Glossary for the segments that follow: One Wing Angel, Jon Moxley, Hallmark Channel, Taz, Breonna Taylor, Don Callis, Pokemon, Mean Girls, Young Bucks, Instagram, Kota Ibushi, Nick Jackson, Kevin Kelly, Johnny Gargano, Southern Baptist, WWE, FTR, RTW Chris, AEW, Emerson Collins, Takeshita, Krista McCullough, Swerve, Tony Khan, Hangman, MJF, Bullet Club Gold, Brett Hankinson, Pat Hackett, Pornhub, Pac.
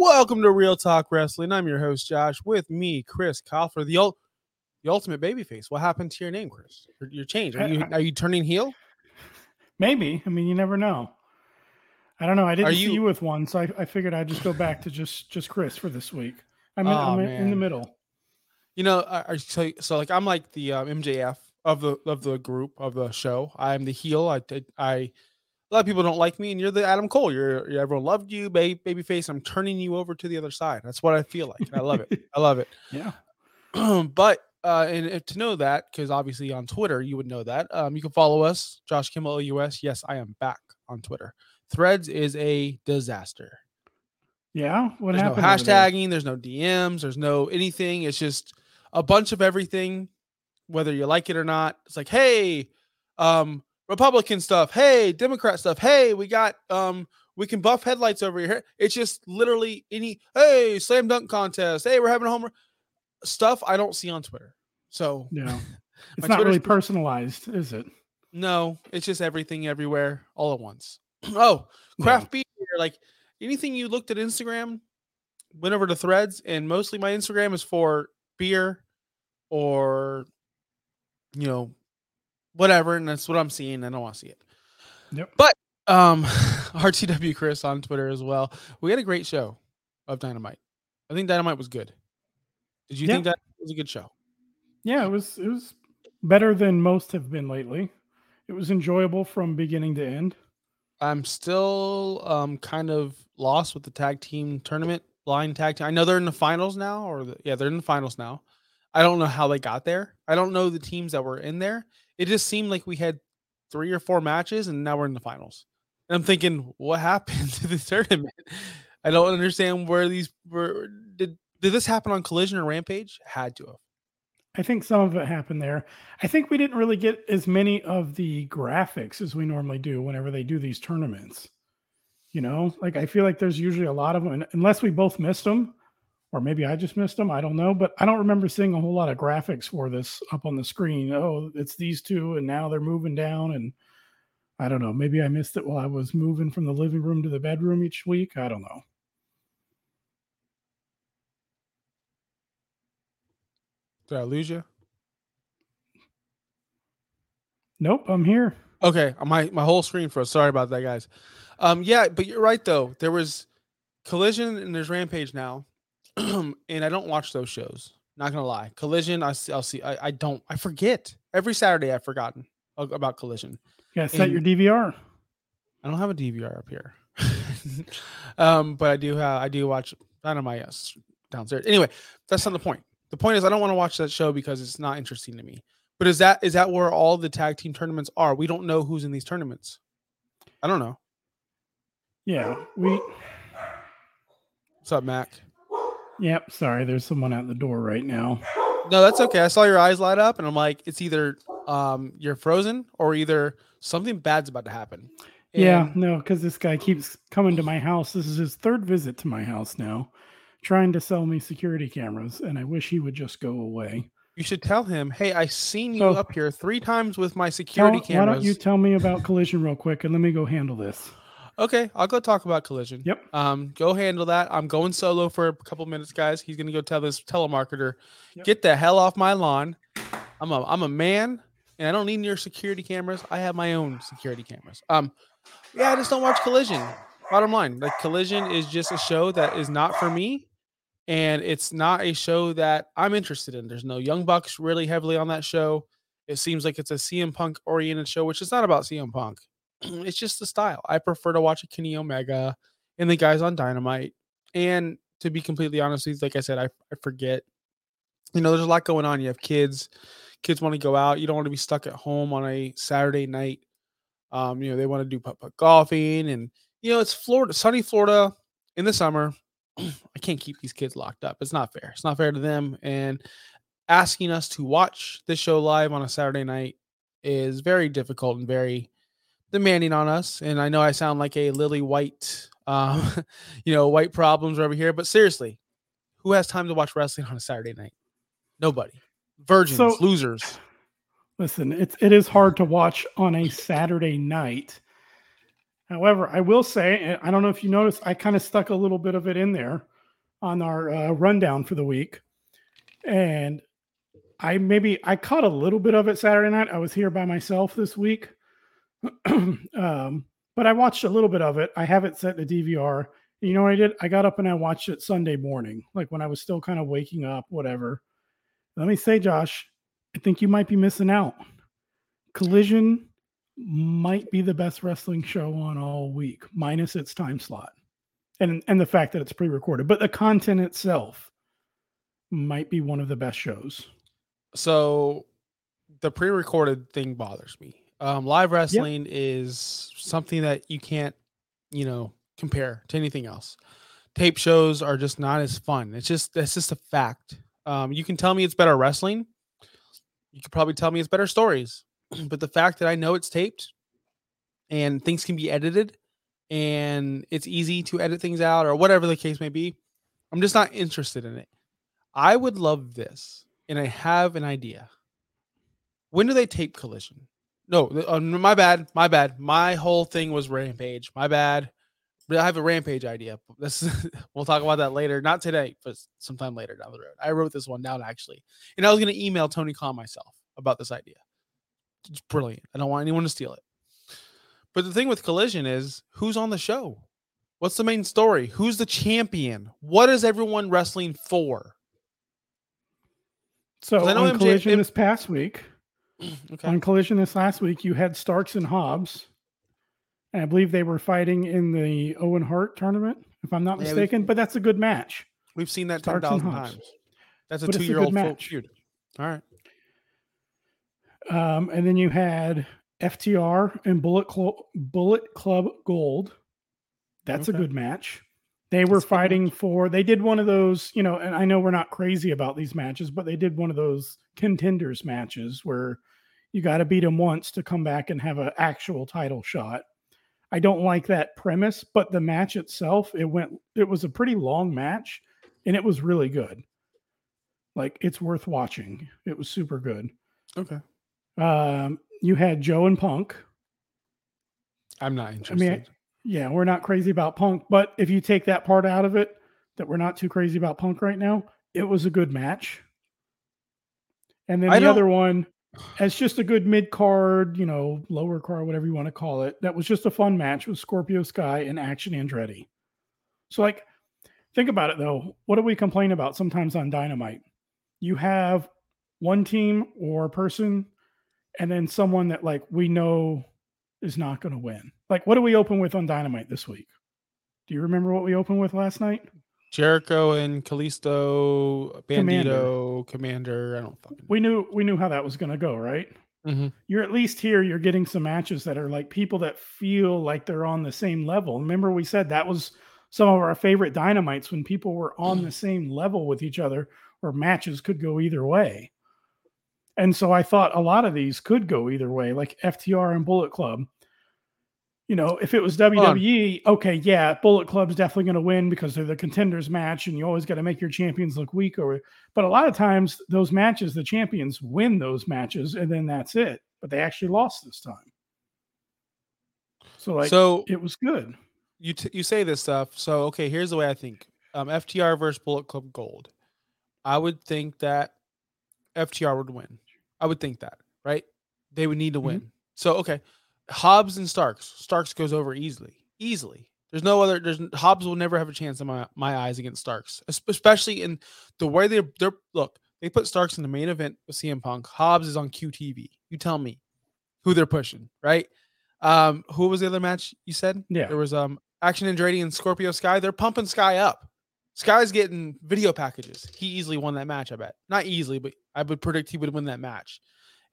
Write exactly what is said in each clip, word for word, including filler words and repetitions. Welcome to Real Talk Wrestling. I'm your host, Josh. With me, Chris Kaufler, the ul- the ultimate babyface. What happened to your name, Chris? Your, your change. Are you are you turning heel? Maybe. I mean, you never know. I don't know. I didn't you... see you with one, so I, I figured I'd just go back to just just Chris for this week. I'm in, oh, I'm in the middle. You know, I, I so, so like I'm like the um, M J F of the of the group of the show. I'm the heel. I I. A lot of people don't like me, and you're the Adam Cole. You're, you're everyone loved you, baby, baby face. I'm turning you over to the other side. That's what I feel like. And I love it. I love it. Yeah. but uh, and, and to know that, because obviously on Twitter you would know that. Um, you can follow us, Josh Kimmel O U S. Yes, I am back on Twitter. Threads is a disaster. Yeah. What there's happened? No hashtagging. There? There's no D Ms. There's no anything. It's just a bunch of everything, whether you like it or not. It's like, hey, um. Republican stuff. Hey, Democrat stuff. Hey, we got, um, we can buff headlights over here. It's just literally any, hey, slam dunk contest. Hey, we're having a homer stuff. I don't see on Twitter. So yeah, it's not Twitter's really personalized, is it? No, it's just everything everywhere all at once. Oh, craft yeah. beer. Like anything you looked at Instagram, went over to Threads, and mostly my Instagram is for beer or, you know, whatever, and that's what I'm seeing. I don't want to see it. Yep. But um, R T W Chris on Twitter as well. We had a great show of Dynamite. I think Dynamite was good. Did you yeah. think that was a good show? Yeah, it was. It was better than most have been lately. It was enjoyable from beginning to end. I'm still um, kind of lost with the tag team tournament, blind tag team. I know they're in the finals now, or the, yeah, they're in the finals now. I don't know how they got there. I don't know the teams that were in there. It just seemed like we had three or four matches, and now we're in the finals. And I'm thinking, what happened to the tournament? I don't understand where these were. Did did this happen on Collision or Rampage? Had to have. I think some of it happened there. I think we didn't really get as many of the graphics as we normally do whenever they do these tournaments. You know, like I feel like there's usually a lot of them, unless we both missed them, or maybe I just missed them. I don't know, but I don't remember seeing a whole lot of graphics for this up on the screen. Oh, it's these two, and now they're moving down, and I don't know. Maybe I missed it while I was moving from the living room to the bedroom each week. I don't know. Did I lose you? Nope, I'm here. Okay, my my whole screen froze. Sorry about that, guys. Um, yeah, but you're right though. There was Collision, and there's Rampage now. And I don't watch those shows. Not gonna lie, Collision. I, I'll see. I, I don't. I forget every Saturday. I've forgotten about Collision. Yeah, set your D V R. I don't have a D V R up here, um, but I do have. I do watch Dynamite downstairs. Anyway, that's not the point. The point is, I don't want to watch that show because it's not interesting to me. But is that is that where all the tag team tournaments are? We don't know who's in these tournaments. I don't know. Yeah, we. What's up, Mac? Yep, sorry, there's someone at the door right now. No, that's okay. I saw your eyes light up, and I'm like, it's either um, you're frozen or either something bad's about to happen. And yeah, no, because this guy keeps coming to my house. This is his third visit to my house now, trying to sell me security cameras, and I wish he would just go away. You should tell him, hey, I seen you so, up here three times with my security tell, cameras. Why don't you tell me about Collision real quick, and let me go handle this. Okay, I'll go talk about Collision. Yep. Um, go handle that. I'm going solo for a couple minutes, guys. He's gonna go tell this telemarketer, yep. Get the hell off my lawn. I'm a I'm a man, and I don't need your security cameras. I have my own security cameras. Um, yeah, I just don't watch Collision. Bottom line, like Collision is just a show that is not for me, and it's not a show that I'm interested in. There's no Young Bucks really heavily on that show. It seems like it's a C M Punk oriented show, which is not about C M Punk. It's just the style. I prefer to watch a Kenny Omega and the guys on Dynamite. And to be completely honest, like I said, I, I forget. You know, there's a lot going on. You have kids. Kids want to go out. You don't want to be stuck at home on a Saturday night. Um, you know, they want to do putt-putt golfing. And, you know, it's Florida, sunny Florida in the summer. I can't keep these kids locked up. It's not fair. It's not fair to them. And asking us to watch this show live on a Saturday night is very difficult and very demanding on us. And I know I sound like a Lily White, um, you know, white problems over here, but seriously, who has time to watch wrestling on a Saturday night? Nobody. Virgins, so, losers. Listen, it's, it is hard to watch on a Saturday night. However, I will say, and I don't know if you noticed, I kind of stuck a little bit of it in there on our uh, rundown for the week. And I maybe I caught a little bit of it Saturday night. I was here by myself this week, um, but I watched a little bit of it. I have it set to D V R. You know what I did? I got up and I watched it Sunday morning, like when I was still kind of waking up, whatever. Let me say, Josh, I think you might be missing out. Collision might be the best wrestling show on all week, minus its time slot and, and the fact that it's pre-recorded. But the content itself might be one of the best shows. So the pre-recorded thing bothers me. Um, live wrestling yep. is something that you can't, you know, compare to anything else. Tape shows are just not as fun. It's just, that's just a fact. Um, you can tell me it's better wrestling. You could probably tell me it's better stories, but the fact that I know it's taped and things can be edited and it's easy to edit things out or whatever the case may be, I'm just not interested in it. I would love this. And I have an idea. When do they tape Collision? No, uh, my bad. My bad. My whole thing was Rampage. My bad. But I have a Rampage idea. This is, we'll talk about that later. Not today, but sometime later down the road. I wrote this one down, actually. And I was going to email Tony Khan myself about this idea. It's brilliant. I don't want anyone to steal it. But the thing with Collision is, who's on the show? What's the main story? Who's the champion? What is everyone wrestling for? So on M J F, Collision it, this past week, okay. on Collision this last week, you had Starks and Hobbs. And I believe they were fighting in the Owen Hart tournament, if I'm not yeah, mistaken. But that's a good match. We've seen that ten thousand times. That's a but two-year-old match. Feud. All right. Um, and then you had F T R and Bullet, Cl- Bullet Club Gold. That's okay. a good match. They were fighting for, they did one of those, you know, and I know we're not crazy about these matches, but they did one of those contenders matches where you got to beat them once to come back and have an actual title shot. I don't like that premise, but the match itself, it went, it was a pretty long match and it was really good. Like it's worth watching. It was super good. Okay. Um, you had Joe and Punk. I'm not interested. I mean, yeah, we're not crazy about Punk, but if you take that part out of it, that we're not too crazy about Punk right now, it was a good match. And then I the don't... other one, it's just a good mid-card, you know, lower card, whatever you want to call it. That was just a fun match with Scorpio Sky and Action Andretti. So, like, think about it, though. What do we complain about sometimes on Dynamite? You have one team or person and then someone that, like, we know is not going to win. Like, what do we open with on Dynamite this week? Do you remember what we opened with last night? Jericho and Kalisto, Bandito, Commander. Commander I don't fucking know. We knew, we knew how that was going to go, right? Mm-hmm. You're at least here, you're getting some matches that are like people that feel like they're on the same level. Remember we said that was some of our favorite Dynamites when people were on the same level with each other or matches could go either way. And so I thought a lot of these could go either way, like F T R and Bullet Club. You know, if it was W W E, okay, yeah, Bullet Club's definitely going to win because they're the contenders match and you always got to make your champions look weak. Or, but a lot of times those matches, the champions win those matches and then that's it. But they actually lost this time. So, like, so it was good. You t- you say this stuff. So, okay, here's the way I think. Um, F T R versus Bullet Club Gold. I would think that F T R would win. I would think that, right? They would need to win. Mm-hmm. So, okay. Hobbs and Starks. Starks goes over easily. Easily. There's no other. There's Hobbs will never have a chance in my, my eyes against Starks, especially in the way they they're look. They put Starks in the main event with C M Punk. Hobbs is on Q T V. You tell me who they're pushing, right? Um, who was the other match you said? Yeah, there was um Action Andretti and Scorpio Sky. They're pumping Sky up. Sky's getting video packages. He easily won that match. I bet not easily, but I would predict he would win that match.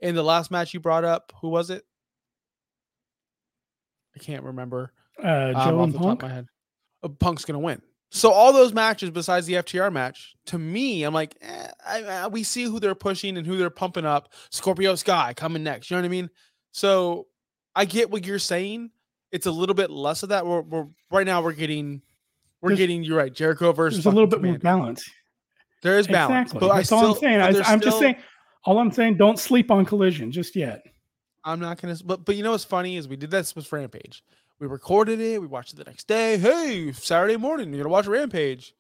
And the last match you brought up, who was it? I can't remember. Uh, Joe um, and Punk? My head. Uh, Punk's going to win. So all those matches besides the F T R match, to me, I'm like, eh, I, I, we see who they're pushing and who they're pumping up. Scorpio Sky coming next. You know what I mean? So I get what you're saying. It's a little bit less of that. We're, we're right now we're getting, we're there's, getting, you're right, Jericho versus There's a little bit Commander. More balance. There is balance. Exactly. But That's I all still, I'm saying. I, I'm still, just saying, all I'm saying, don't sleep on Collision just yet. I'm not going to, but but you know what's funny is we did this with Rampage. We recorded it. We watched it the next day. Hey, Saturday morning, you're going to watch Rampage.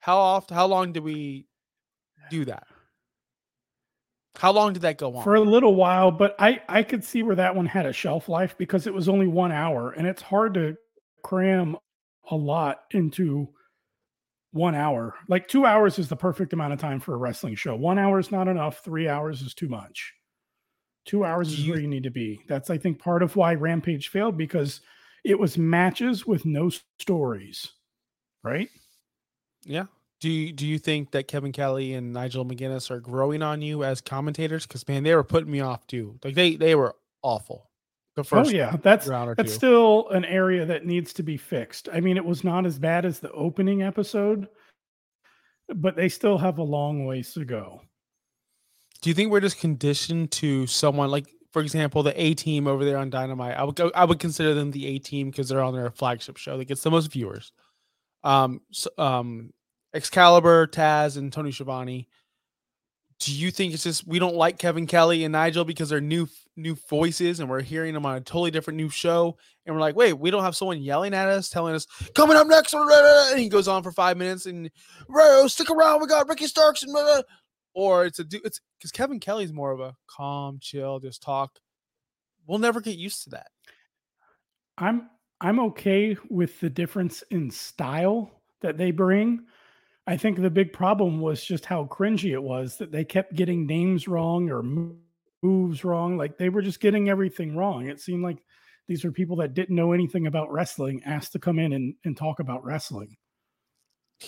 How often? How long did we do that? How long did that go on? For a little while, but I, I could see where that one had a shelf life because it was only one hour, and it's hard to cram a lot into one hour. Like two hours is the perfect amount of time for a wrestling show. One hour is not enough. Three hours is too much. Two hours you, is where you need to be. That's, I think, part of why Rampage failed, because it was matches with no stories, right? Yeah. Do you, do you think that Kevin Kelly and Nigel McGuinness are growing on you as commentators? Because, man, they were putting me off, too. Like, they they were awful. The first oh, yeah. That's, that's still an area that needs to be fixed. I mean, it was not as bad as the opening episode, but they still have a long ways to go. Do you think we're just conditioned to someone like, for example, the A-Team over there on Dynamite? I would go, I would consider them the A-Team because they're on their flagship show that gets the most viewers. Um, so, um, Excalibur, Taz, and Tony Schiavone. Do you think it's just we don't like Kevin Kelly and Nigel because they're new new voices and we're hearing them on a totally different new show? And we're like, wait, we don't have someone yelling at us, telling us, coming up next, and he goes on for five minutes and stick around, we got Ricky Starks. And blah, blah. Or it's a dude, it's because Kevin Kelly's more of a calm, chill, just talk. We'll never get used to that. I'm I'm okay with the difference in style that they bring. I think the big problem was just how cringy it was that they kept getting names wrong or moves wrong. Like they were just getting everything wrong. It seemed like these were people that didn't know anything about wrestling asked to come in and, and talk about wrestling.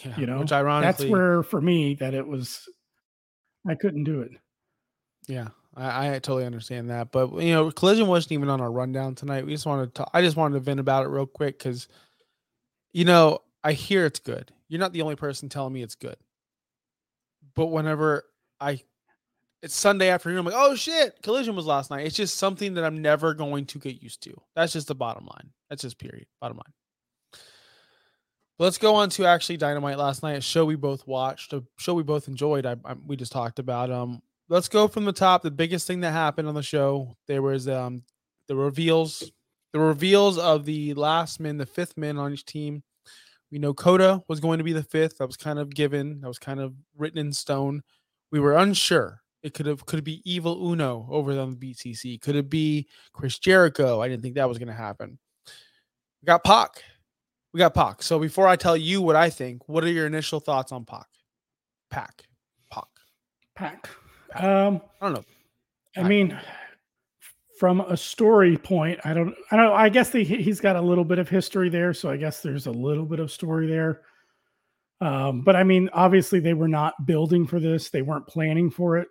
Yeah, you know, which ironically, that's where for me that it was, I couldn't do it. Yeah, I, I totally understand that. But, you know, Collision wasn't even on our rundown tonight. We just wanted to, I just wanted to vent about it real quick because, you know, I hear it's good. You're not the only person telling me it's good. But whenever I, it's Sunday afternoon, I'm like, oh shit, Collision was last night. It's just something that I'm never going to get used to. That's just the bottom line. That's just period. Bottom line. But let's go on to actually Dynamite last night, a show we both watched, a show we both enjoyed. I, I, we just talked about. Um, let's go from the top. The biggest thing that happened on the show, there was um the reveals, the reveals of the last men, the fifth men on each team. We know Kota was going to be the fifth. That was kind of given. That was kind of written in stone. We were unsure. It could have could it be Evil Uno over on the B C C? Could it be Chris Jericho? I didn't think that was going to happen. We got Pac. We got Pac. So before I tell you what I think, what are your initial thoughts on Pac? Pac. Pac. Pac. Pac. Um, I don't know. Pac. I mean, from a story point, I don't, I don't, I guess they, he's got a little bit of history there. So I guess there's a little bit of story there. Um, but I mean, obviously they were not building for this. They weren't planning for it.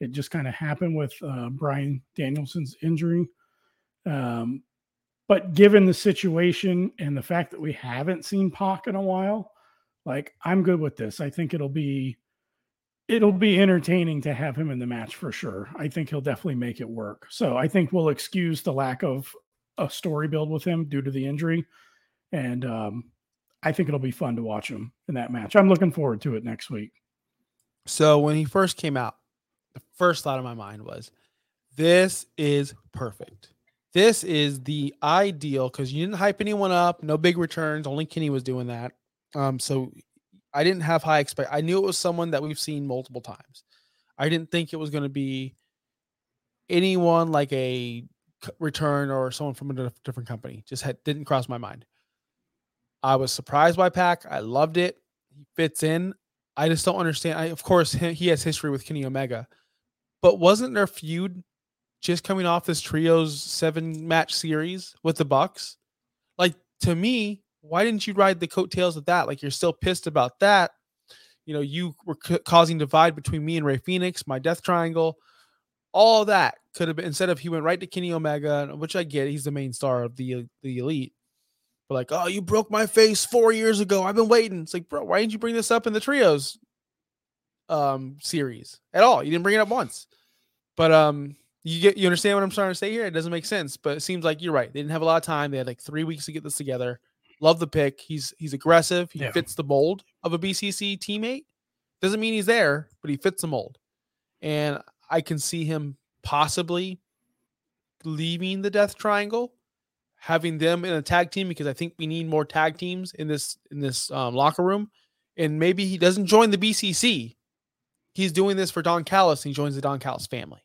It just kind of happened with uh, Bryan Danielson's injury. Um, but given the situation and the fact that we haven't seen Pac in a while, like I'm good with this. I think it'll be, It'll be entertaining to have him in the match for sure. I think he'll definitely make it work. So I think we'll excuse the lack of a story build with him due to the injury. And um, I think it'll be fun to watch him in that match. I'm looking forward to it next week. So when he first came out, the first thought in my mind was, this is perfect. This is the ideal because you didn't hype anyone up. No big returns. Only Kenny was doing that. Um, so I didn't have high expect. I knew it was someone that we've seen multiple times. I didn't think it was going to be anyone like a return or someone from a different company. Just had, didn't cross my mind. I was surprised by Pac. I loved it. He fits in. I just don't understand. I, of course, he has history with Kenny Omega, but wasn't their feud just coming off this trio's seven match series with the Bucks? Like to me, why didn't you ride the coattails of that? Like you're still pissed about that. You know, you were c- causing divide between me and Rey Fenix, my Death Triangle, all that could have been, instead of he went right to Kenny Omega, which I get, he's the main star of the, the elite. But like, oh, you broke my face four years ago. I've been waiting. It's like, bro, why didn't you bring this up in the trios um, series at all? You didn't bring it up once, but um, you get, you understand what I'm trying to say here. It doesn't make sense, but it seems like you're right. They didn't have a lot of time. They had like three weeks to get this together. Love the pick. He's he's aggressive. He yeah. fits the mold of a B C C teammate. Doesn't mean he's there, but he fits the mold. And I can see him possibly leaving the Death Triangle, having them in a tag team, because I think we need more tag teams in this in this um, locker room. And maybe he doesn't join the B C C. He's doing this for Don Callis, and he joins the Don Callis family.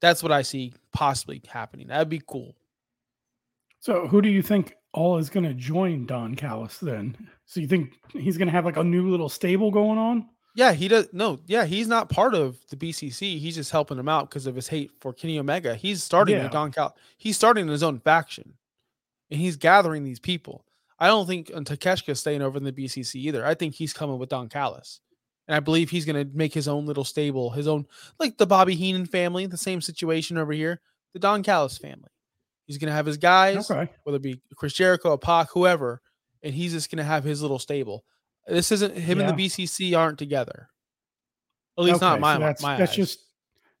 That's what I see possibly happening. That'd be cool. So who do you think all is going to join Don Callis then? So you think he's going to have like a new little stable going on? Yeah, he does. No, yeah, he's not part of the B C C. He's just helping them out because of his hate for Kenny Omega. He's starting yeah. with Don Cal. He's starting his own faction, and he's gathering these people. I don't think Takeshita's staying over in the B C C either. I think he's coming with Don Callis, and I believe he's going to make his own little stable, his own, like the Bobby Heenan family, the same situation over here, the Don Callis family. He's going to have his guys, okay. whether it be Chris Jericho, or Pac, whoever, and he's just going to have his little stable. This isn't him yeah. and the B C C aren't together. At least okay, not my, so that's, my that's eyes. Just,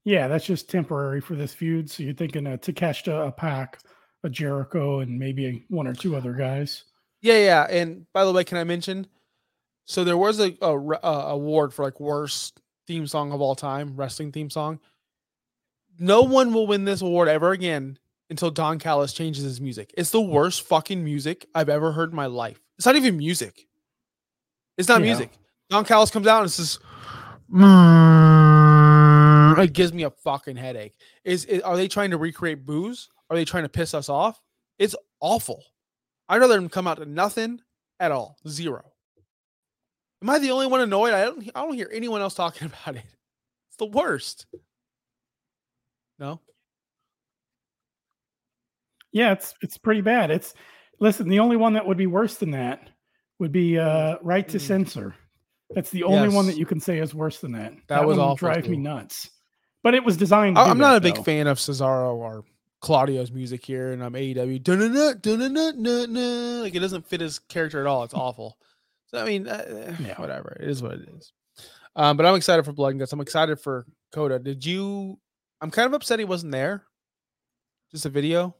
yeah, that's just temporary for this feud. So you're thinking a Takeshita, a Pac, a Jericho, and maybe one or two other guys. Yeah, yeah. And by the way, can I mention? So there was a, a, a award for like worst theme song of all time, wrestling theme song. No one will win this award ever again until Don Callis changes his music. It's the worst fucking music I've ever heard in my life. It's not even music. It's not yeah. music. Don Callis comes out and it's just, it gives me a fucking headache. Is it, are they trying to recreate booze? Are they trying to piss us off? It's awful. I'd rather them come out to nothing at all. Zero. Am I the only one annoyed? I don't, I don't hear anyone else talking about it. It's the worst. No? Yeah, it's it's pretty bad. It's listen, the only one that would be worse than that would be uh, Right to Censor. That's the only yes. one that you can say is worse than that. That, that was all drive dude. me nuts. But it was designed. I, to I'm not that, a big though. fan of Cesaro or Claudio's music here, and I'm A E W. Dun-dun-dun, dun-dun-dun, dun-dun. Like it doesn't fit his character at all. It's awful. So I mean, uh, yeah. whatever. It is what it is. Um, but I'm excited for Blood and Guts. I'm excited for Kota. Did you? I'm kind of upset he wasn't there. Just a video,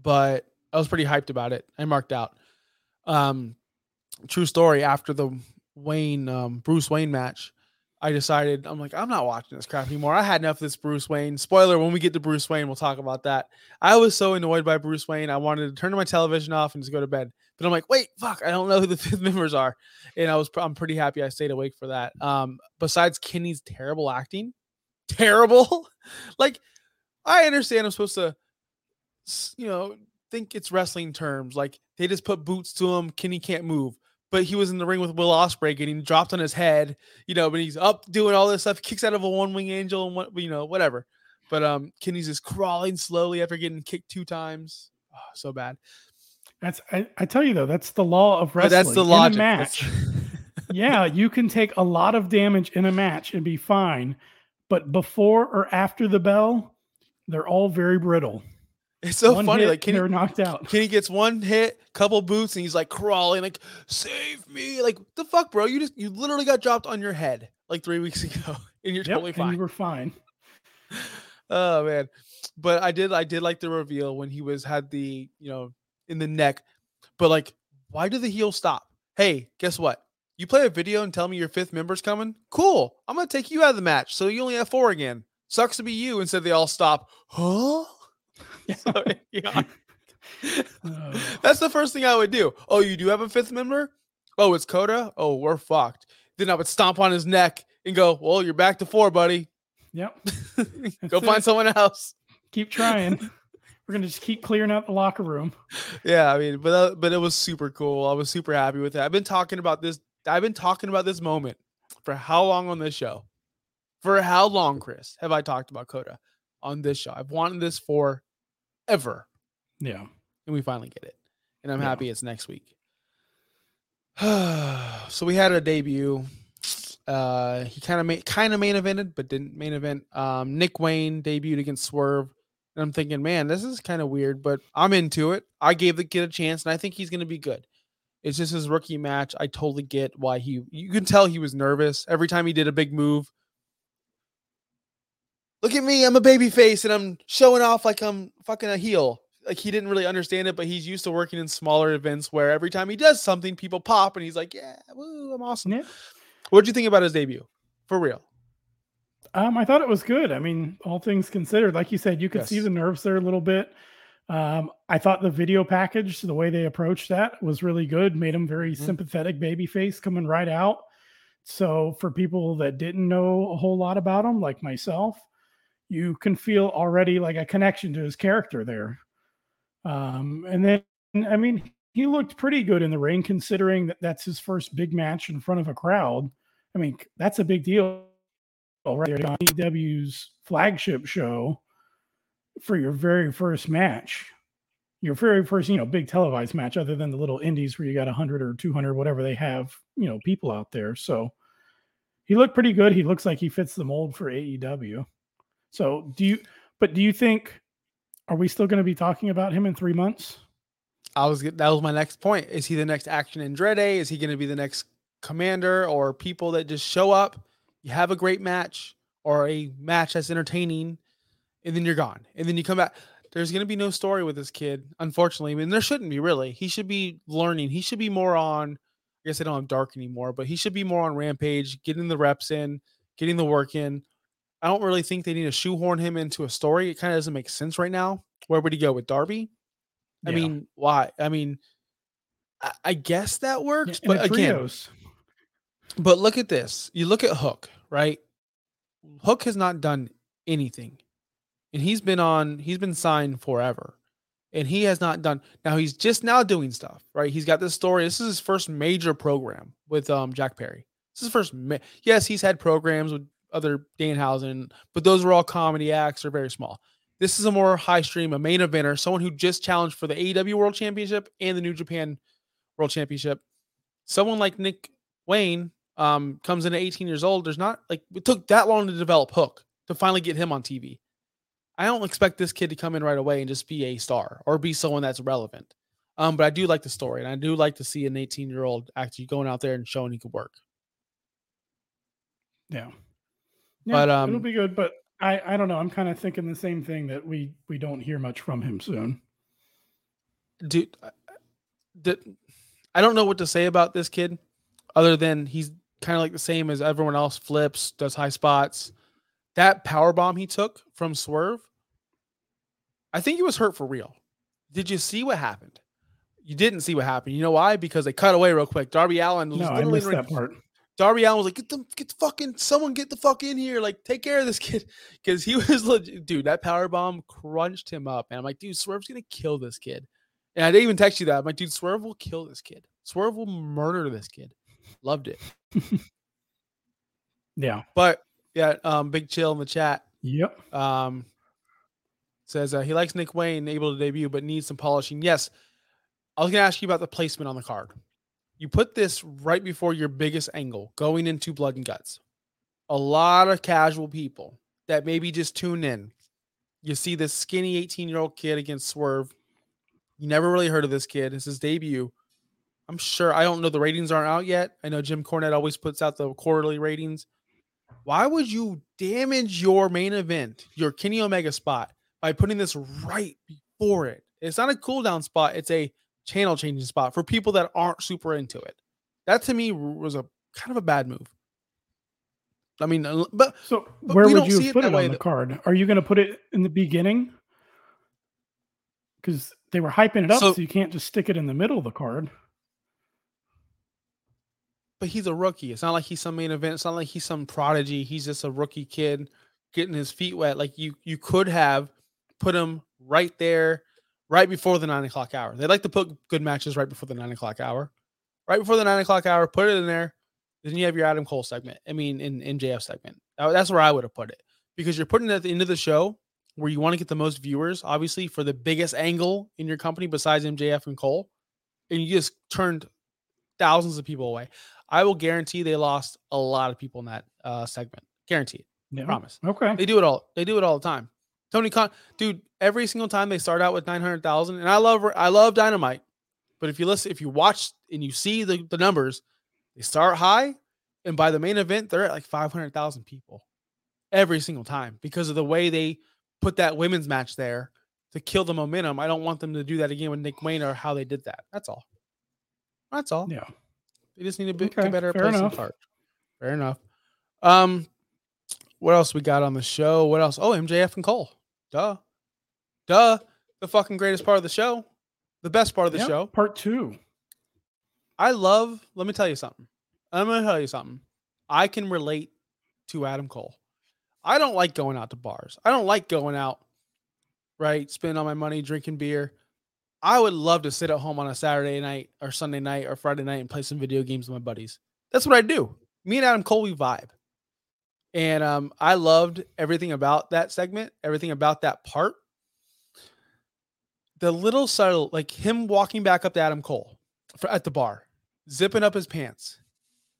but I was pretty hyped about it. I marked out. Um. True story. After the Wayne um, Bruce Wayne match, I decided I'm like I'm not watching this crap anymore. I had enough of this Bruce Wayne. Spoiler: when we get to Bruce Wayne, we'll talk about that. I was so annoyed by Bruce Wayne, I wanted to turn my television off and just go to bed. But I'm like, wait, fuck! I don't know who the fifth members are, and I was I'm pretty happy I stayed awake for that. Um, besides Kenny's terrible acting, terrible. Like I understand I'm supposed to, you know, think it's wrestling terms. Like they just put boots to him. Kenny can't move. But he was in the ring with Will Ospreay getting dropped on his head, you know, but he's up doing all this stuff, kicks out of a one wing angel and what, you know, whatever. But um, Kenny's just crawling slowly after getting kicked two times. Oh, so bad. That's, I, I tell you though, that's the law of wrestling. But that's the logic. In a match, yeah. You can take a lot of damage in a match and be fine. But before or after the bell, they're all very brittle. It's so one funny. Hit, like Kenny, they're knocked out. Kenny gets one hit, couple boots, and he's like crawling, like save me, like the fuck, bro. You just you literally got dropped on your head like three weeks ago, and you're yep, totally fine. And you were fine. Oh man, but I did I did like the reveal when he was had the you know in the neck, but like why did the heel stop? Hey, guess what? You play a video and tell me your fifth member's coming. Cool. I'm gonna take you out of the match, so you only have four again. Sucks to be you. Instead they all stop. Huh? So, yeah. That's the first thing I would do. Oh, you do have a fifth member? Oh, it's Kota? Oh, we're fucked. Then I would stomp on his neck and go, well, you're back to four, buddy. Yep. Go find it. Someone else. Keep trying. We're going to just keep clearing out the locker room. Yeah, I mean, but uh, but it was super cool. I was super happy with it. I've been talking about this. I've been talking about this moment for how long on this show? For how long, Chris, have I talked about Kota on this show? I've wanted this for ever. Yeah. And we finally get it. And I'm yeah. happy it's next week. So we had a debut. Uh, he kind of made kind of main evented, but didn't main event. Um, Nick Wayne debuted against Swerve. And I'm thinking, man, this is kind of weird, but I'm into it. I gave the kid a chance and I think he's going to be good. It's just his rookie match. I totally get why he, you can tell he was nervous every time he did a big move. Look at me, I'm a baby face and I'm showing off like I'm fucking a heel. Like he didn't really understand it, but he's used to working in smaller events where every time he does something, people pop and he's like, yeah, woo, I'm awesome. Yeah. What'd you think about his debut? For real. Um, I thought it was good. I mean, all things considered, like you said, you could yes. see the nerves there a little bit. Um, I thought the video package, the way they approached that, was really good. Made him very mm-hmm. sympathetic babyface coming right out. So for people that didn't know a whole lot about him, like myself, you can feel already like a connection to his character there. Um, and then, I mean, he looked pretty good in the ring, considering that that's his first big match in front of a crowd. I mean, that's a big deal right there on A E W's flagship show for your very first match, your very first, you know, big televised match, other than the little indies where you got one hundred or two hundred, whatever they have, you know, people out there. So he looked pretty good. He looks like he fits the mold for A E W. So do you, but do you think, are we still going to be talking about him in three months? I was, that was my next point. Is he the next Action Andretti? Is he going to be the next Commander, or people that just show up, you have a great match or a match that's entertaining, and then you're gone, and then you come back? There's going to be no story with this kid, unfortunately. I mean, there shouldn't be, really. He should be learning. He should be more on, I guess they don't have Dark anymore, but he should be more on Rampage, getting the reps in, getting the work in. I don't really think they need to shoehorn him into a story. It kind of doesn't make sense right now. Where would he go with Darby? I yeah. mean, why? I mean, I, I guess that works, yeah, but again, trios. But look at this. You look at Hook, right? Hook has not done anything. And he's been on, he's been signed forever. And he has not done, now he's just now doing stuff, right? He's got this story. This is his first major program with um, Jack Perry. This is his first, ma- yes, he's had programs with other Danhausen, but those were all comedy acts or very small. This is a more high stream, a main eventer, someone who just challenged for the A E W World Championship and the New Japan World Championship. Someone like Nick Wayne um, comes in at eighteen years old. There's not, like, it took that long to develop Hook to finally get him on T V. I don't expect this kid to come in right away and just be a star or be someone that's relevant. Um, but I do like the story, and I do like to see an eighteen-year-old actually going out there and showing he could work. Yeah. Yeah, but um, it'll be good, but I, I don't know. I'm kind of thinking the same thing, that we, we don't hear much from him soon. Dude, I don't know what to say about this kid other than he's kind of like the same as everyone else, flips, does high spots. That power bomb he took from Swerve, I think he was hurt for real. Did you see what happened? You didn't see what happened. You know why? Because they cut away real quick. Darby Allin was no, literally I missed that part. Darby Allin was like, get the, get the fucking, someone get the fuck in here. Like, take care of this kid. Because he was legit. Dude, that powerbomb crunched him up. And I'm like, dude, Swerve's going to kill this kid. And I didn't even text you that. I'm like, dude, Swerve will kill this kid. Swerve will murder this kid. Loved it. Yeah. But, yeah, um, Big Chill in the chat. Yep. Um, says uh, he likes Nick Wayne, able to debut, but needs some polishing. Yes. I was going to ask you about the placement on the card. You put this right before your biggest angle, going into Blood and Guts. A lot of casual people that maybe just tune in. You see this skinny eighteen-year-old kid against Swerve. You never really heard of this kid. It's his debut. I'm sure. I don't know. The ratings aren't out yet. I know Jim Cornette always puts out the quarterly ratings. Why would you damage your main event, your Kenny Omega spot, by putting this right before it? It's not a cool-down spot. It's a channel changing spot for people that aren't super into it. That to me was a kind of a bad move. I mean, but so but where would you put it, it on the card? Are you going to put it in the beginning? Because they were hyping it up, so, so you can't just stick it in the middle of the card. But he's a rookie. It's not like he's some main event. It's not like he's some prodigy. He's just a rookie kid getting his feet wet. Like you, you could have put him right there. Right before the nine o'clock hour. They like to put good matches right before the nine o'clock hour. Right before the nine o'clock hour, put it in there. Then you have your Adam Cole segment. I mean, in M J F segment. That's where I would have put it. Because you're putting it at the end of the show where you want to get the most viewers, obviously, for the biggest angle in your company besides M J F and Cole. And you just turned thousands of people away. I will guarantee they lost a lot of people in that uh, segment. Guaranteed. Yeah. I promise. Okay. They do it all. They do it all the time. Tony Khan, dude, every single time they start out with nine hundred thousand, and I love I love Dynamite, but if you listen, if you watch and you see the, the numbers, they start high, and by the main event, they're at like five hundred thousand people every single time because of the way they put that women's match there to kill the momentum. I don't want them to do that again with Nick Wayne or how they did that. That's all. That's all. Yeah. They just need to be okay, better place in part. Fair enough. Um, what else we got on the show? What else? Oh, M J F and Cole. Duh. Duh. the fucking greatest part of the show, the best part of the yep, show. Part two. I love, let me tell you something. I'm going to tell you something. I can relate to Adam Cole. I don't like going out to bars. I don't like going out, right, spending all my money, drinking beer. I would love to sit at home on a Saturday night or Sunday night or Friday night and play some video games with my buddies. That's what I do. Me and Adam Cole, we vibe. And um, I loved everything about that segment, everything about that part. The little subtle, like him walking back up to Adam Cole for, at the bar, zipping up his pants.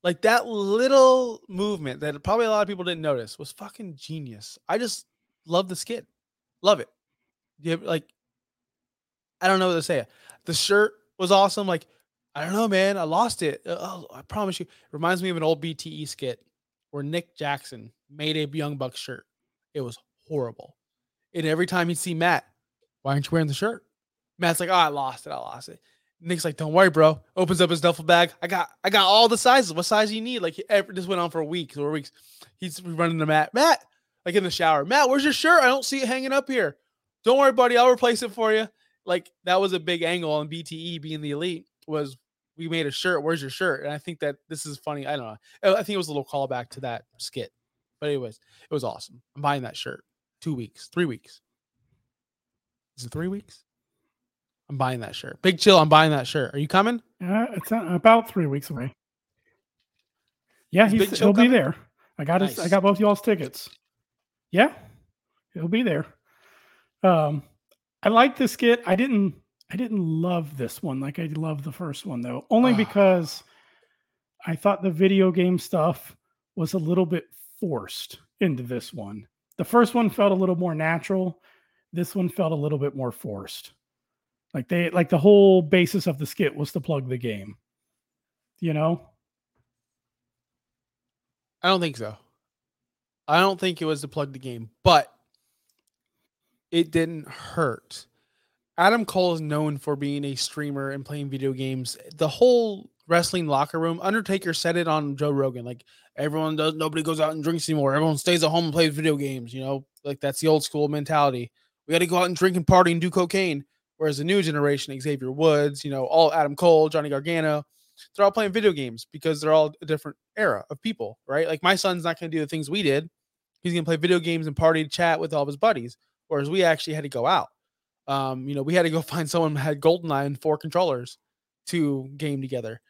Like that little movement that probably a lot of people didn't notice was fucking genius. I just love the skit. Love it. You have, like, I don't know what to say. The shirt was awesome. Like, I don't know, man. I lost it. Oh, I promise you. It reminds me of an old B T E skit where Nick Jackson made a Young Bucks shirt. It was horrible. And every time he'd see Matt, why aren't you wearing the shirt? Matt's like, oh, I lost it. I lost it. Nick's like, don't worry, bro. Opens up his duffel bag. I got I got all the sizes. What size do you need? Like, every, this went on for a week or weeks. He's running to Matt. Matt, like in the shower. Matt, where's your shirt? I don't see it hanging up here. Don't worry, buddy. I'll replace it for you. Like, that was a big angle on B T E being the elite was we made a shirt. Where's your shirt? And I think that this is funny. I don't know. I think it was a little callback to that skit. But anyways, it was awesome. I'm buying that shirt. Two weeks, three weeks. Is it three weeks? I'm buying that shirt. Big Chill, I'm buying that shirt. Are you coming? Uh, it's about three weeks away. Yeah, he's, he'll coming? be there. I got nice. his, I got both y'all's tickets. Yeah, he'll be there. Um, I like this skit. I didn't I didn't love this one like I loved the first one, though. Only because I thought the video game stuff was a little bit forced into this one. The first one felt a little more natural. This one felt a little bit more forced. Like they like the whole basis of the skit was to plug the game. You know? I don't think so. I don't think it was to plug the game, but it didn't hurt. Adam Cole is known for being a streamer and playing video games. The whole wrestling locker room, Undertaker said it on Joe Rogan. Like everyone does, nobody goes out and drinks anymore. Everyone stays at home and plays video games. You know, like that's the old school mentality. We got to go out and drink and party and do cocaine. Whereas the new generation, Xavier Woods, you know, all Adam Cole, Johnny Gargano, they're all playing video games because they're all a different era of people, right? Like my son's not going to do the things we did. He's going to play video games and party, chat with all of his buddies. Whereas we actually had to go out. Um, you know, we had to go find someone who had GoldenEye and four controllers to game together.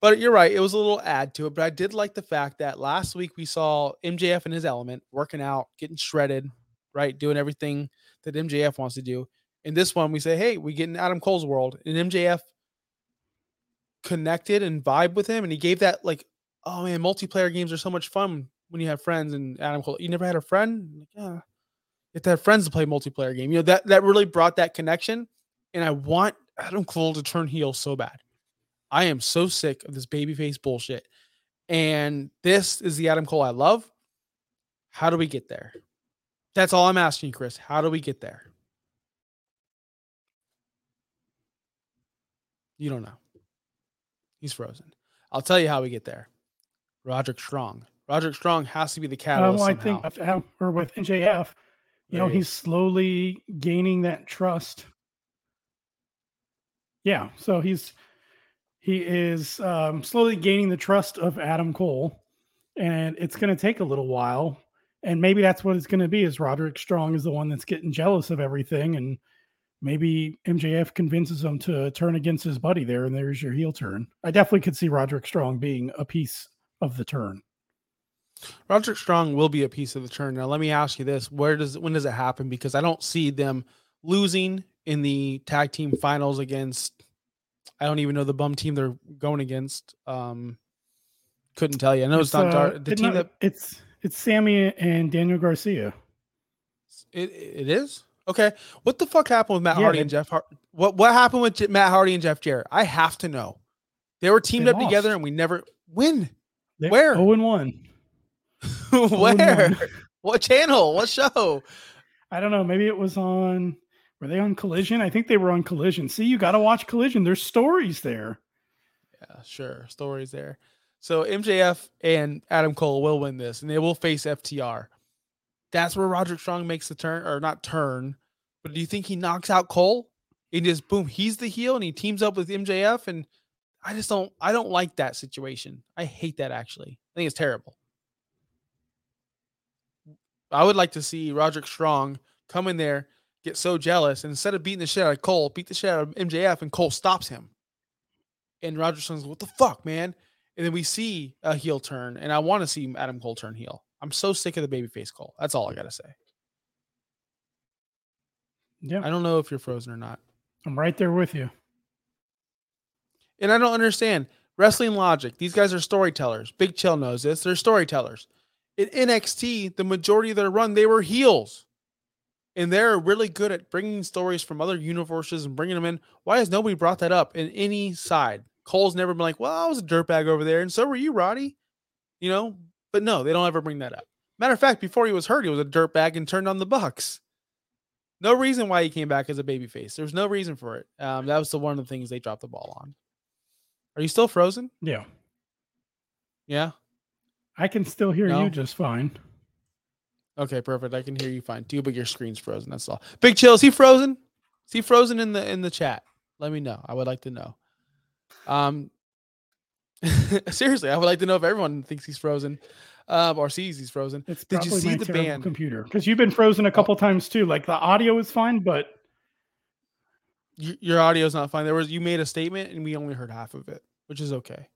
But you're right. It was a little add to it. But I did like the fact that last week we saw M J F in his element, working out, getting shredded, right? Doing everything that M J F wants to do. In this one, we say, hey, we get in Adam Cole's world. And M J F connected and vibed with him. And he gave that like, oh, man, multiplayer games are so much fun when you have friends. And Adam Cole, you never had a friend? Yeah. Get to have friends to play multiplayer game. You know, that, that really brought that connection. And I want Adam Cole to turn heel so bad. I am so sick of this babyface bullshit. And this is the Adam Cole I love. How do we get there? That's all I'm asking you, Chris. How do we get there? You don't know. He's frozen. I'll tell you how we get there. Roderick Strong. Roderick Strong has to be the catalyst. Um, I somehow. think after, or with M J F. You know, he's slowly gaining that trust. Yeah, so he's he is um, slowly gaining the trust of Adam Cole, and it's going to take a little while. And maybe that's what it's going to be, is Roderick Strong is the one that's getting jealous of everything, and maybe M J F convinces him to turn against his buddy there, and there's your heel turn. I definitely could see Roderick Strong being a piece of the turn. Roderick Strong will be a piece of the turn. Now, let me ask you this. Where does when does it happen? Because I don't see them losing in the tag team finals against, I don't even know the bum team they're going against. Um, couldn't tell you. I know it's, it's not uh, the it team not, that it's it's Sammy and Daniel Garcia. It it is? Okay. What the fuck happened with Matt yeah, Hardy they, and Jeff Har- What what happened with Matt Hardy and Jeff Jarrett? I have to know. They were teamed they up lost. together and we never win. They, Where? oh and one Where? What channel? What show? I don't know. Maybe it was on, were they on Collision? I think they were on Collision. See, you got to watch Collision. There's stories there. Yeah, sure. Stories there. So M J F and Adam Cole will win this, and they will face F T R. That's where Roderick Strong makes the turn, or not turn, But do you think he knocks out Cole? And just boom, he's the heel and he teams up with M J F. And I just don't, I don't like that situation. I hate that actually. I think it's terrible. I would like to see Roderick Strong come in there, get so jealous, and instead of beating the shit out of Cole, beat the shit out of M J F, and Cole stops him. And Roderick Strong's like, what the fuck, man? And then we see a heel turn, and I want to see Adam Cole turn heel. I'm so sick of the babyface Cole. That's all I got to say. Yeah, I don't know if you're frozen or not. I'm right there with you. And I don't understand wrestling logic. These guys are storytellers. Big Chill knows this. They're storytellers. In N X T, the majority of their run, they were heels. And they're really good at bringing stories from other universes and bringing them in. Why has nobody brought that up in any side? Cole's never been like, well, I was a dirtbag over there, and so were you, Roddy. You know? But no, they don't ever bring that up. Matter of fact, before he was hurt, he was a dirtbag and turned on the Bucks. No reason why he came back as a babyface. There's no reason for it. Um, that was the one of the things they dropped the ball on. Are you still frozen? Yeah. Yeah? I can still hear no? you just fine. Okay, perfect. I can hear you fine too, but your screen's frozen. That's all. Big Chill, is he frozen? Is he frozen in the in the chat? Let me know. I would like to know. Um, seriously, I would like to know if everyone thinks he's frozen, um, or sees he's frozen. It's Did you see the band computer? Because you've been frozen a couple oh. times too. Like the audio is fine, but y- your audio is not fine. There was you made a statement and we only heard half of it, which is okay.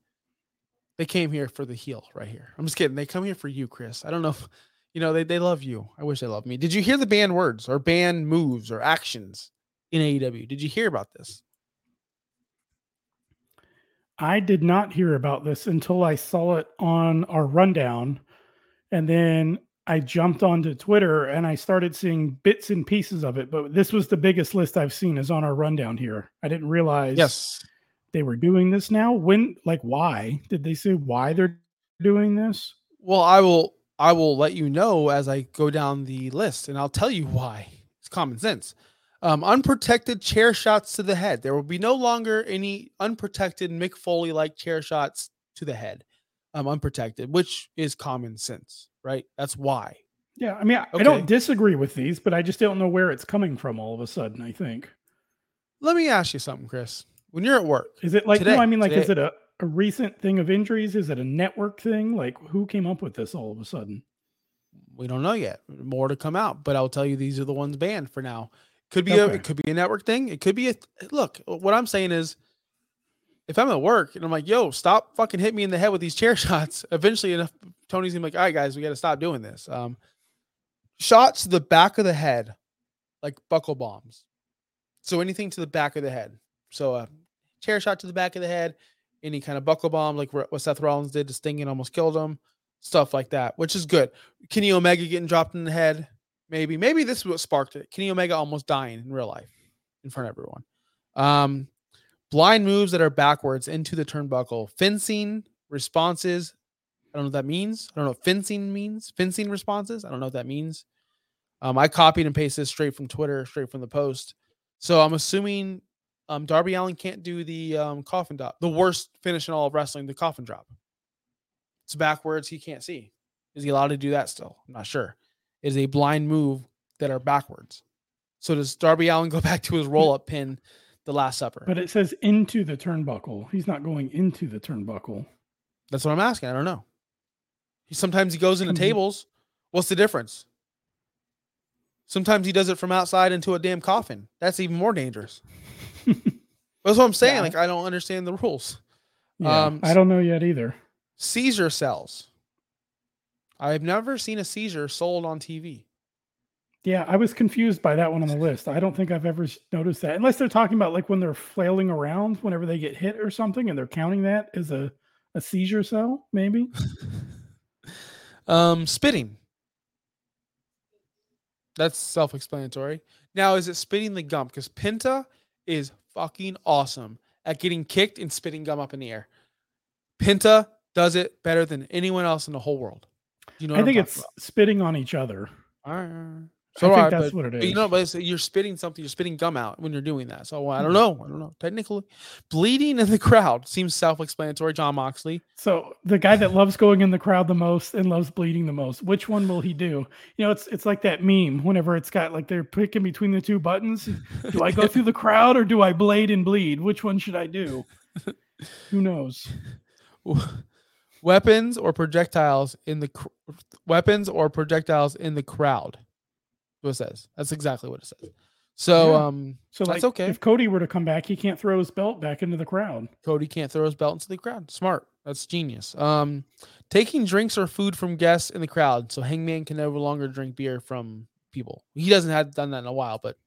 They came here for the heel right here. I'm just kidding. They come here for you, Chris. I don't know if. You know, they, they love you. I wish they loved me. Did you hear the banned words or banned moves or actions in A E W? Did you hear about this? I did not hear about this until I saw it on our rundown. And then I jumped onto Twitter and I started seeing bits and pieces of it. But this was the biggest list I've seen is on our rundown here. I didn't realize yes. they were doing this now. When, like, why? Did they say why they're doing this? Well, I will... I will let you know as I go down the list, and I'll tell you why. It's common sense. Um, unprotected chair shots to the head. There will be no longer any unprotected Mick Foley-like chair shots to the head. Um, unprotected, which is common sense, right? That's why. Yeah, I mean, I, okay. I don't disagree with these, but I just don't know where it's coming from all of a sudden, I think. Let me ask you something, Chris. When you're at work. Is it like, today, no, I mean, like, today. Is it a... a recent thing of injuries? Is it a network thing? Like, who came up with this all of a sudden? We don't know yet. More to come out, but I'll tell you these are the ones banned for now. Could be okay. a, it could be a network thing. It could be a look. What I'm saying is, if I'm at work and I'm like, "Yo, stop fucking hit me in the head with these chair shots," eventually enough, Tony's gonna be like, "All right, guys, we got to stop doing this." Um, shots to the back of the head, like buckle bombs. So anything to the back of the head. So a chair shot to the back of the head. Any kind of buckle bomb, like what Seth Rollins did to Sting and almost killed him, stuff like that, which is good. Kenny Omega getting dropped in the head, maybe. Maybe this is what sparked it. Kenny Omega almost dying in real life in front of everyone. Um, blind moves that are backwards into the turnbuckle. Fencing responses. I don't know what that means. I don't know what fencing means. Fencing responses. I don't know what that means. Um, I copied and pasted this straight from Twitter, straight from the post. So I'm assuming... Um, Darby Allin can't do the um, coffin drop, the worst finish in all of wrestling, the coffin drop. It's backwards. He can't see. Is he allowed to do that still? I'm not sure. It is a blind move that are backwards. So does Darby Allin go back to his roll-up pin, the Last Supper? But it says into the turnbuckle. He's not going into the turnbuckle. That's what I'm asking. I don't know. He, sometimes he goes into mm-hmm. tables. What's the difference? Sometimes he does it from outside into a damn coffin. That's even more dangerous. That's what I'm saying. Yeah. Like, I don't understand the rules. Yeah, um, I don't know yet either. Seizure cells. I've never seen a seizure sold on T V. Yeah, I was confused by that one on the list. I don't think I've ever noticed that. Unless they're talking about like when they're flailing around, whenever they get hit or something, and they're counting that as a, a seizure cell, maybe. um, spitting. That's self-explanatory. Now, is it spitting the gum? Because Penta is fucking awesome at getting kicked and spitting gum up in the air. Penta does it better than anyone else in the whole world. You know, I think I'm it's about. Spitting on each other. All right, all right. So I think right, that's but, what it is. You know, but it's, you're spitting something. You're spitting gum out when you're doing that. So I don't know. I don't know. Technically, bleeding in the crowd seems self-explanatory. Jon Moxley. So the guy that loves going in the crowd the most and loves bleeding the most, which one will he do? You know, it's it's like that meme. Whenever it's got like they're picking between the two buttons. Do I go through the crowd or do I blade and bleed? Which one should I do? Who knows? Weapons or projectiles in the cr- weapons or projectiles in the crowd. What it says. That's exactly what it says. So, yeah. um, so like, that's okay. If Cody were to come back, he can't throw his belt back into the crowd. Cody can't throw his belt into the crowd. Smart. That's genius. Um, taking drinks or food from guests in the crowd. So Hangman can no longer drink beer from people. He doesn't have done that in a while, but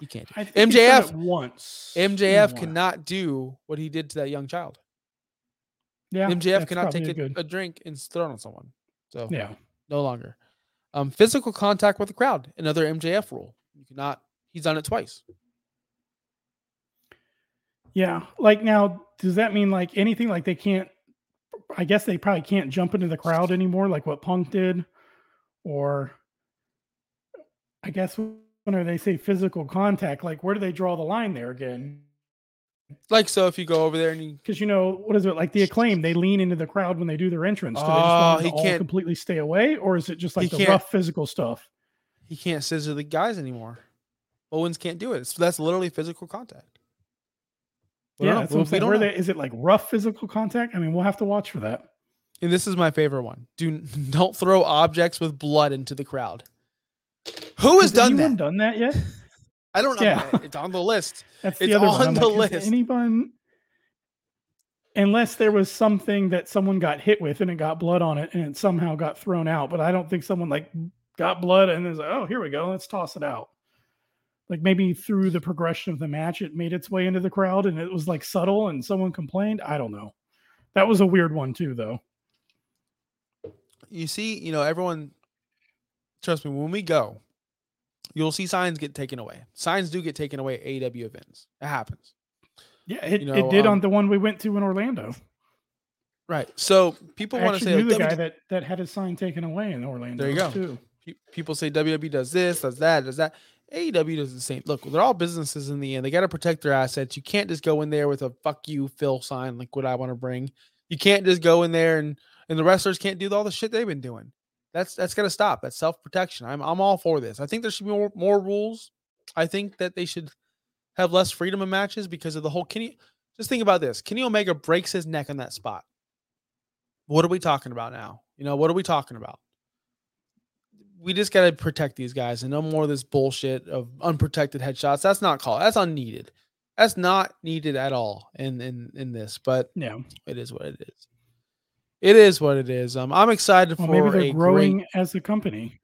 he can't. Do it. M J F once. M J F cannot do what he did to that young child. Yeah. M J F cannot take a, a drink and throw it on someone. So yeah, no longer. Um, physical contact with the crowd, another M J F rule. You cannot, he's done it twice. Yeah. Like now, does that mean like anything like they can't, I guess they probably can't jump into the crowd anymore, like what Punk did? Or I guess whenever they say physical contact, like where do they draw the line there again? Like, so if you go over there and you, because you know, what is it like the Acclaim? They lean into the crowd when they do their entrance. Do they just want them to all completely stay away, or is it just like the rough physical stuff? He can't scissor the guys anymore. Owens can't do it. So that's literally physical contact. Yeah, that's what I'm saying. Where they, is it like rough physical contact? I mean, we'll have to watch for that. And this is my favorite one. Do don't throw objects with blood into the crowd. Who has done that? Has anyone done that yet? I don't know. Yeah. It's on the list. That's the it's other on one. The like, list. Anyone, unless there was something that someone got hit with and it got blood on it and it somehow got thrown out, but I don't think someone like got blood and is like, oh, here we go, let's toss it out. Like maybe through the progression of the match, it made its way into the crowd and it was like subtle and someone complained. I don't know. That was a weird one too, though. You see, you know, everyone, trust me, when we go, you'll see signs get taken away. Signs do get taken away at A E W events. It happens. Yeah, it, you know, it did um, on the one we went to in Orlando. Right. So people I want to say... Knew like, the w- guy that, that had his sign taken away in Orlando. There you go. Too. People say W W E does this, does that, does that. A E W does the same. Look, they're all businesses in the end. They got to protect their assets. You can't just go in there with a fuck you, Phil sign, like what I want to bring. You can't just go in there and, and the wrestlers can't do all the shit they've been doing. That's that's gotta stop. That's self-protection. I'm I'm all for this. I think there should be more, more rules. I think that they should have less freedom in matches because of the whole Kenny. Just think about this. Kenny Omega breaks his neck on that spot. What are we talking about now? You know, what are we talking about? We just gotta protect these guys and no more of this bullshit of unprotected headshots. That's not called. That's unneeded. That's not needed at all in in, in this. But no, it is what it is. It is what it is. Um, I'm excited well, for maybe they're a growing great... as a company.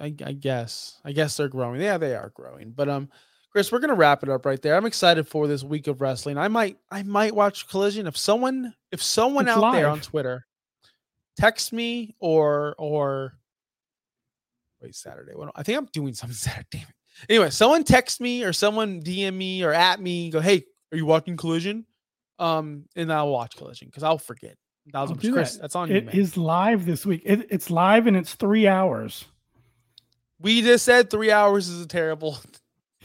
I, I guess. I guess they're growing. Yeah, they are growing. But um, Chris, we're gonna wrap it up right there. I'm excited for this week of wrestling. I might, I might watch Collision if someone, if someone it's out live. There on Twitter, texts me or or wait Saturday. What, I think I'm doing something Saturday. Damn it. Anyway, someone texts me or someone D M me or at me. Go, hey, are you watching Collision? Um, and I'll watch Collision because I'll forget. That. Chris, that's on it you, man. Is live this week. It, it's live and it's three hours. We just said three hours is a terrible,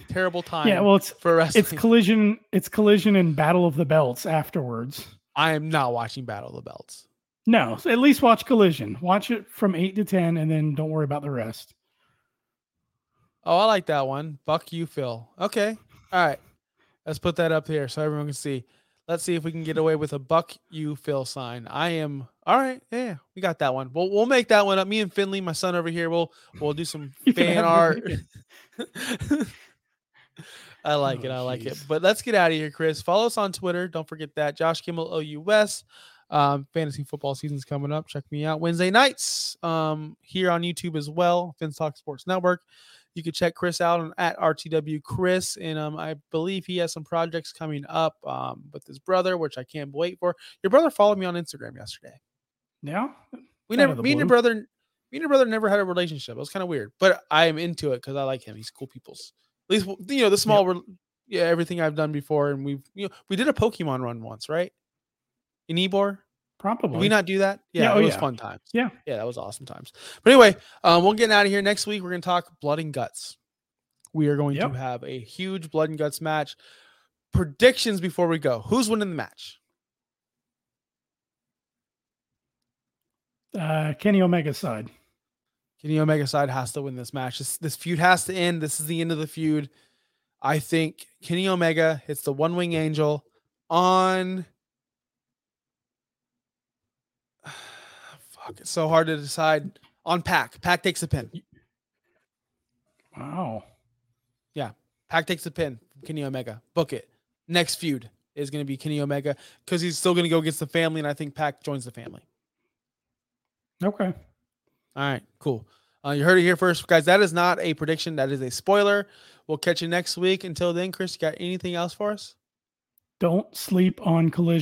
terrible time. Yeah, well, it's for wrestling. It's collision. It's collision and Battle of the Belts afterwards. I am not watching Battle of the Belts. No, so at least watch Collision. Watch it from eight to ten, and then don't worry about the rest. Oh, I like that one. Fuck you, Phil. Okay, all right. Let's put that up here so everyone can see. Let's see if we can get away with a buck you Phil sign. I am all right. Yeah, we got that one. We'll we'll make that one up. Me and Finley, my son over here, we'll we'll do some fan art. I like oh, it. I like geez. it. But let's get out of here, Chris. Follow us on Twitter. Don't forget that. Josh Kimmel O U S. Um, fantasy football season's coming up. Check me out Wednesday nights. Um, here on YouTube as well. Finn's Talk Sports Network. You can check Chris out on at R T W Chris, and um, I believe he has some projects coming up um, with his brother, which I can't wait for. Your brother followed me on Instagram yesterday. Yeah, we never. Me and your brother, me and your brother never had a relationship. It was kind of weird, but I am into it because I like him. He's cool people's. At least you know the small. Yeah, yeah everything I've done before, and we you know we did a Pokemon run once, right? In Ybor. Probably. Did we not do that? Yeah, yeah oh, it was yeah. fun times. Yeah. Yeah, that was awesome times. But anyway, um, we'll get out of here. Next week, we're going to talk Blood and Guts. We are going yep. to have a huge Blood and Guts match. Predictions before we go. Who's winning the match? Uh, Kenny Omega's side. Kenny Omega's side has to win this match. This, this feud has to end. This is the end of the feud. I think Kenny Omega hits the One Wing Angel on... Fuck, it's so hard to decide. On Pac. Pac takes the pin. Wow. Yeah. Pac takes the pin. Kenny Omega. Book it. Next feud is going to be Kenny Omega because he's still going to go against the family, and I think Pac joins the family. Okay. All right. Cool. Uh, you heard it here first, guys. That is not a prediction. That is a spoiler. We'll catch you next week. Until then, Chris, you got anything else for us? Don't sleep on Collision.